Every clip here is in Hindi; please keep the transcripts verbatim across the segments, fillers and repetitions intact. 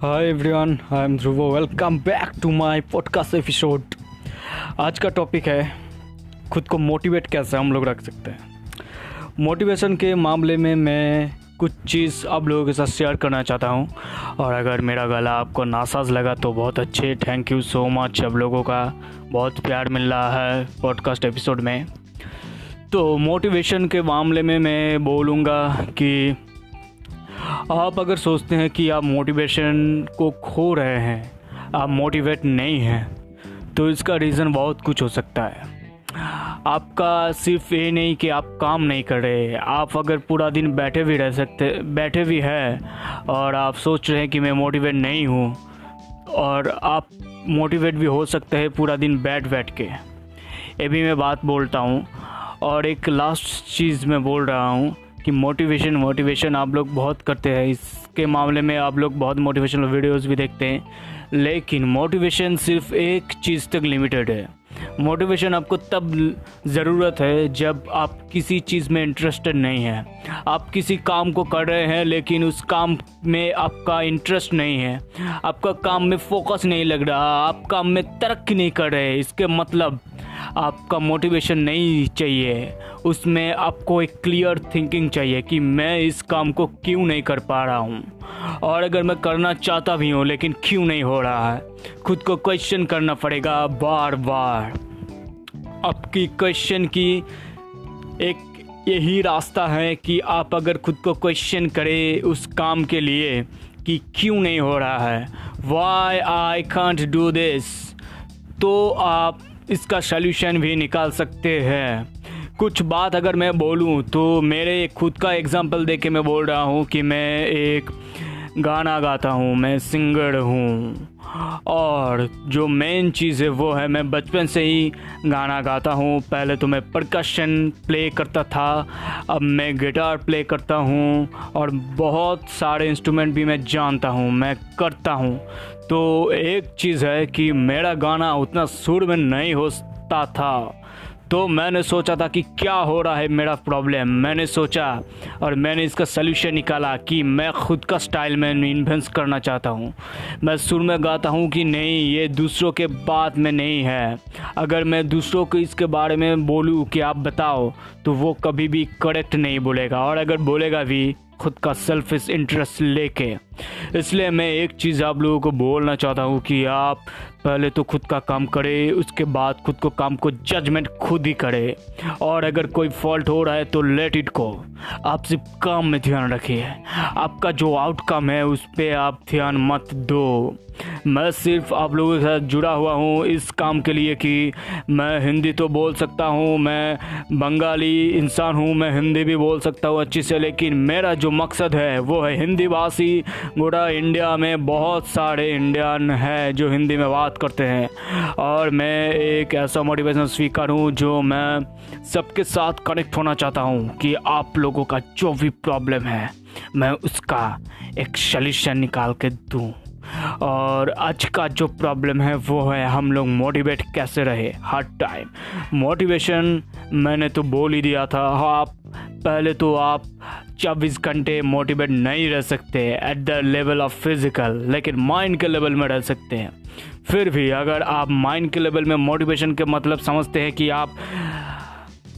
Hi everyone, I am Dhruvo. Welcome back to my podcast episode. आज का टॉपिक है खुद को मोटिवेट कैसे हम लोग रख सकते हैं। मोटिवेशन के मामले में मैं कुछ चीज़ आप लोगों के साथ शेयर करना चाहता हूं। और अगर मेरा गला आपको नासाज लगा तो बहुत अच्छे, थैंक यू सो मच। आप लोगों का बहुत प्यार मिल रहा है पॉडकास्ट एपिसोड में। तो मोटिवेशन के मामले में मैं बोलूँगा कि आप अगर सोचते हैं कि आप मोटिवेशन को खो रहे हैं, आप मोटिवेट नहीं हैं, तो इसका रीज़न बहुत कुछ हो सकता है। आपका सिर्फ ये नहीं कि आप काम नहीं कर रहे, आप अगर पूरा दिन बैठे भी रह सकते बैठे भी हैं और आप सोच रहे हैं कि मैं मोटिवेट नहीं हूँ, और आप मोटिवेट भी हो सकते हैं पूरा दिन बैठ बैठ के। ये भी मैं बात बोलता हूँ। और एक लास्ट चीज़ मैं बोल रहा हूँ कि मोटिवेशन मोटिवेशन आप लोग बहुत करते हैं, इसके मामले में आप लोग बहुत मोटिवेशनल वीडियोस भी देखते हैं, लेकिन मोटिवेशन सिर्फ एक चीज़ तक लिमिटेड है। मोटिवेशन आपको तब ज़रूरत है जब आप किसी चीज़ में इंटरेस्टेड नहीं है। आप किसी काम को कर रहे हैं लेकिन उस काम में आपका इंटरेस्ट नहीं है, आपका काम में फोकस नहीं लग रहा, आप काम में तरक्की नहीं कर रहे, इसके मतलब आपका मोटिवेशन नहीं चाहिए। उसमें आपको एक क्लियर थिंकिंग चाहिए कि मैं इस काम को क्यों नहीं कर पा रहा हूँ, और अगर मैं करना चाहता भी हूँ लेकिन क्यों नहीं हो रहा है। खुद को क्वेश्चन करना पड़ेगा बार बार। आपकी क्वेश्चन की एक यही रास्ता है कि आप अगर खुद को क्वेश्चन करें उस काम के लिए कि क्यों नहीं हो रहा है, why I can't do this, तो आप इसका सल्यूशन भी निकाल सकते हैं। कुछ बात अगर मैं बोलूं तो मेरे खुद का एग्जांपल दे के मैं बोल रहा हूं कि मैं एक गाना गाता हूं, मैं सिंगर हूं, और जो मेन चीज़ है वो है मैं बचपन से ही गाना गाता हूं। पहले तो मैं परकशन प्ले करता था, अब मैं गिटार प्ले करता हूं, और बहुत सारे इंस्ट्रूमेंट भी मैं जानता हूं, मैं करता हूं। तो एक चीज़ है कि मेरा गाना उतना सुर में नहीं होता था, तो मैंने सोचा था कि क्या हो रहा है मेरा प्रॉब्लम। मैंने सोचा और मैंने इसका सल्यूशन निकाला कि मैं खुद का स्टाइल में इन्वेंट करना चाहता हूँ। मैं सुर में गाता हूँ कि नहीं, ये दूसरों के बात में नहीं है। अगर मैं दूसरों को इसके बारे में बोलूँ कि आप बताओ, तो वो कभी भी करेक्ट नहीं बोलेगा, और अगर बोलेगा भी खुद का सेल्फिश इंटरेस्ट लेके। इसलिए मैं एक चीज़ आप लोगों को बोलना चाहता हूँ कि आप पहले तो खुद का काम करें, उसके बाद खुद को काम को जजमेंट खुद ही करें, और अगर कोई फॉल्ट हो रहा है तो लेट इट को। आप सिर्फ काम में ध्यान रखिए, आपका जो आउटकम है उस पर आप ध्यान मत दो। मैं सिर्फ आप लोगों के साथ जुड़ा हुआ हूँ इस काम के लिए कि मैं हिंदी तो बोल सकता हूँ, मैं बंगाली इंसान हूँ, मैं हिंदी भी बोल सकता हूँ अच्छी से, लेकिन मेरा जो मकसद है वो है हिंदी भाषी। गोटा इंडिया में बहुत सारे इंडियन हैं जो हिंदी में बात करते हैं, और मैं एक ऐसा मोटिवेशनल स्पीकर हूँ जो मैं सबके साथ कनेक्ट होना चाहता हूँ कि आप लोगों का जो भी प्रॉब्लम है मैं उसका एक सल्यूशन निकाल के दूँ। और आज का जो प्रॉब्लम है वो है हम लोग मोटिवेट कैसे रहे हर टाइम। मोटिवेशन मैंने तो बोल ही दिया था, आप पहले तो आप चौबीस घंटे मोटिवेट नहीं रह सकते at the level of physical, लेकिन माइंड के लेवल में रह सकते हैं। फिर भी अगर आप माइंड के लेवल में मोटिवेशन के मतलब समझते हैं कि आप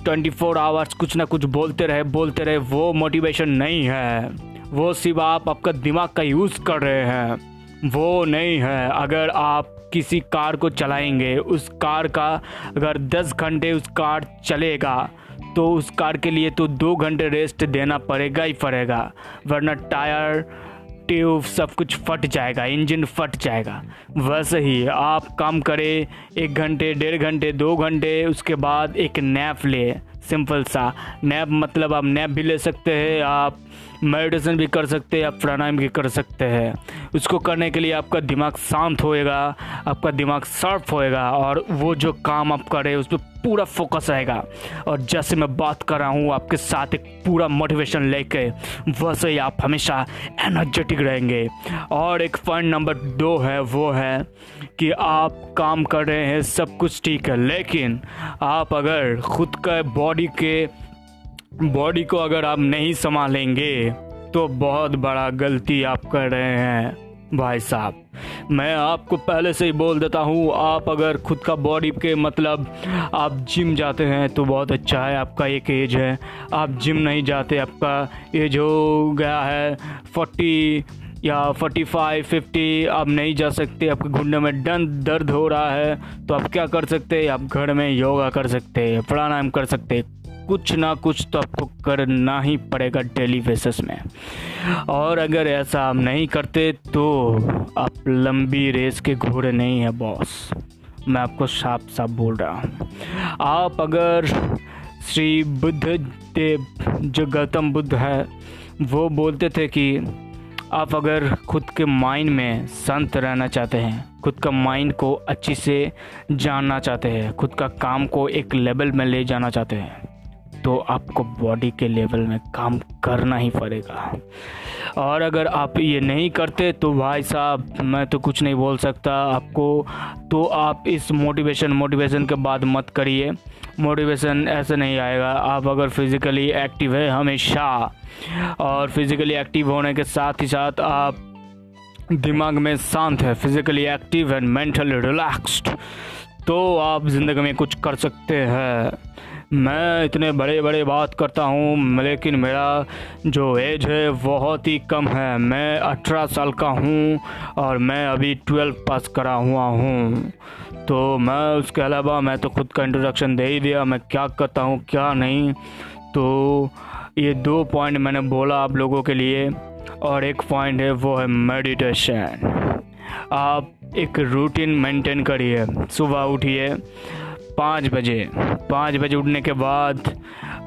चौबीस आवर्स कुछ ना कुछ बोलते रहे बोलते रहे वो मोटिवेशन नहीं है, वो सिर्फ आप आपका दिमाग का यूज़ कर रहे हैं, वो नहीं है। अगर आप किसी कार को चलाएंगे, उस कार का अगर दस घंटे उस कार चलेगा तो उस कार के लिए तो दो घंटे रेस्ट देना पड़ेगा ही पड़ेगा, वरना टायर ट्यूब सब कुछ फट जाएगा, इंजन फट जाएगा। वैसे ही आप काम करें एक घंटे, डेढ़ घंटे, दो घंटे, उसके बाद एक नैप लें, सिंपल सा नैप। मतलब आप नैप भी ले सकते हैं, आप मेडिटेशन भी कर सकते हैं, आप प्राणायाम भी कर सकते हैं। उसको करने के लिए आपका दिमाग शांत होएगा, आपका दिमाग शार्प होएगा, और वो जो काम आप कर रहे हैं उस पर पूरा फोकस आएगा। और जैसे मैं बात कर रहा हूँ आपके साथ एक पूरा मोटिवेशन लेके, वैसे ही आप हमेशा एनर्जेटिक रहेंगे। और एक पॉइंट नंबर दो है वो है कि आप काम कर रहे हैं, सब कुछ ठीक है, लेकिन आप अगर खुद का बॉडी के बॉडी को अगर आप नहीं संभालेंगे तो बहुत बड़ा गलती आप कर रहे हैं। भाई साहब, मैं आपको पहले से ही बोल देता हूँ, आप अगर खुद का बॉडी के मतलब आप जिम जाते हैं तो बहुत अच्छा है, आपका एक एज है। आप जिम नहीं जाते, आपका एज हो गया है फोर्टी या फोर्टी फाइव फिफ्टी, आप नहीं जा सकते, आपके घुटने में दंद दर्द हो रहा है, तो आप क्या कर सकते हैं? आप घर में योगा कर सकते हैं, प्राणायाम कर सकते हैं, कुछ ना कुछ तो आपको करना ही पड़ेगा डेली बेसिस में। और अगर ऐसा आप नहीं करते तो आप लंबी रेस के घोड़े नहीं हैं बॉस, मैं आपको साफ साफ बोल रहा हूँ। आप अगर श्री बुद्ध देव जो गौतम बुद्ध है वो बोलते थे कि आप अगर खुद के माइंड में शांत रहना चाहते हैं, खुद का माइंड को अच्छे से जानना चाहते हैं, खुद का काम को एक लेवल में ले जाना चाहते हैं, तो आपको बॉडी के लेवल में काम करना ही पड़ेगा। और अगर आप ये नहीं करते तो भाई साहब मैं तो कुछ नहीं बोल सकता आपको। तो आप इस मोटिवेशन मोटिवेशन के बाद मत करिए, मोटिवेशन ऐसे नहीं आएगा। आप अगर फिज़िकली एक्टिव है हमेशा, और फिज़िकली एक्टिव होने के साथ ही साथ आप दिमाग में शांत है, physically active and mentally relaxed, तो आप ज़िंदगी में कुछ कर सकते हैं। मैं इतने बड़े बड़े बात करता हूँ लेकिन मेरा जो एज है बहुत ही कम है। मैं अठारह साल का हूँ और मैं अभी ट्वेल्व पास करा हुआ हूँ। तो मैं उसके अलावा मैं तो खुद का इंट्रोडक्शन दे ही दिया, मैं क्या करता हूँ क्या नहीं। तो ये दो पॉइंट मैंने बोला आप लोगों के लिए, और एक पॉइंट है वो है मेडिटेशन। आप एक रूटीन मेंटेन करिए, सुबह उठिए पाँच बजे, पाँच बजे उठने के बाद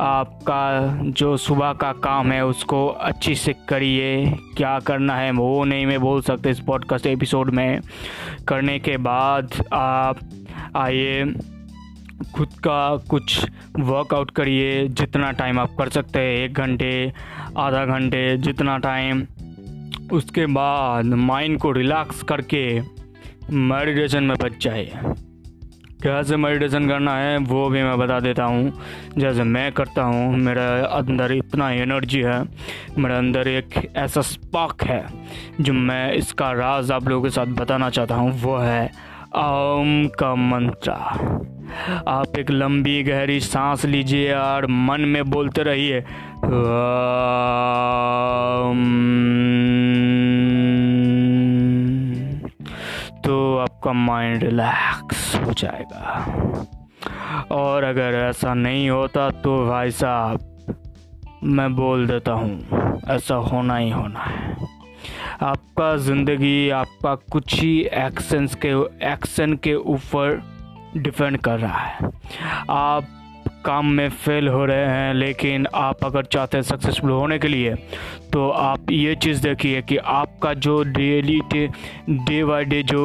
आपका जो सुबह का काम है उसको अच्छी से करिए। क्या करना है वो नहीं मैं बोल सकता इस पॉडकास्ट एपिसोड में। करने के बाद आप आइए खुद का कुछ वर्कआउट करिए, जितना टाइम आप कर सकते हैं, एक घंटे आधा घंटे जितना टाइम। उसके बाद माइंड को रिलैक्स करके मेडिटेशन में बच जाइए। कैसे मेडिटेशन करना है वो भी मैं बता देता हूँ, जैसे मैं करता हूँ। मेरा अंदर इतना एनर्जी है, मेरे अंदर एक ऐसा स्पार्क है जो मैं इसका राज आप लोगों के साथ बताना चाहता हूँ, वो है ओम का मंत्र। आप एक लंबी गहरी सांस लीजिए और मन में बोलते रहिए ओम, तो आपका माइंड रिलैक्स हो जाएगा। और अगर ऐसा नहीं होता तो भाई साहब मैं बोल देता हूँ ऐसा होना ही होना है। आपका ज़िंदगी आपका कुछ ही एक्शंस के एक्शन के ऊपर डिपेंड कर रहा है। आप काम में फेल हो रहे हैं लेकिन आप अगर चाहते हैं सक्सेसफुल होने के लिए तो आप ये चीज़ देखिए कि आपका जो डेली डे बाई डे जो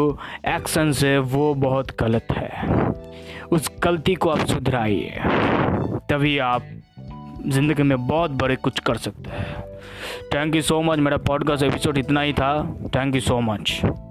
एक्शंस है वो बहुत गलत है। उस गलती को आप सुधराइए, तभी आप ज़िंदगी में बहुत बड़े कुछ कर सकते हैं। Thank you so much. मेरा पॉडकास्ट एपिसोड इतना ही था। Thank you so much.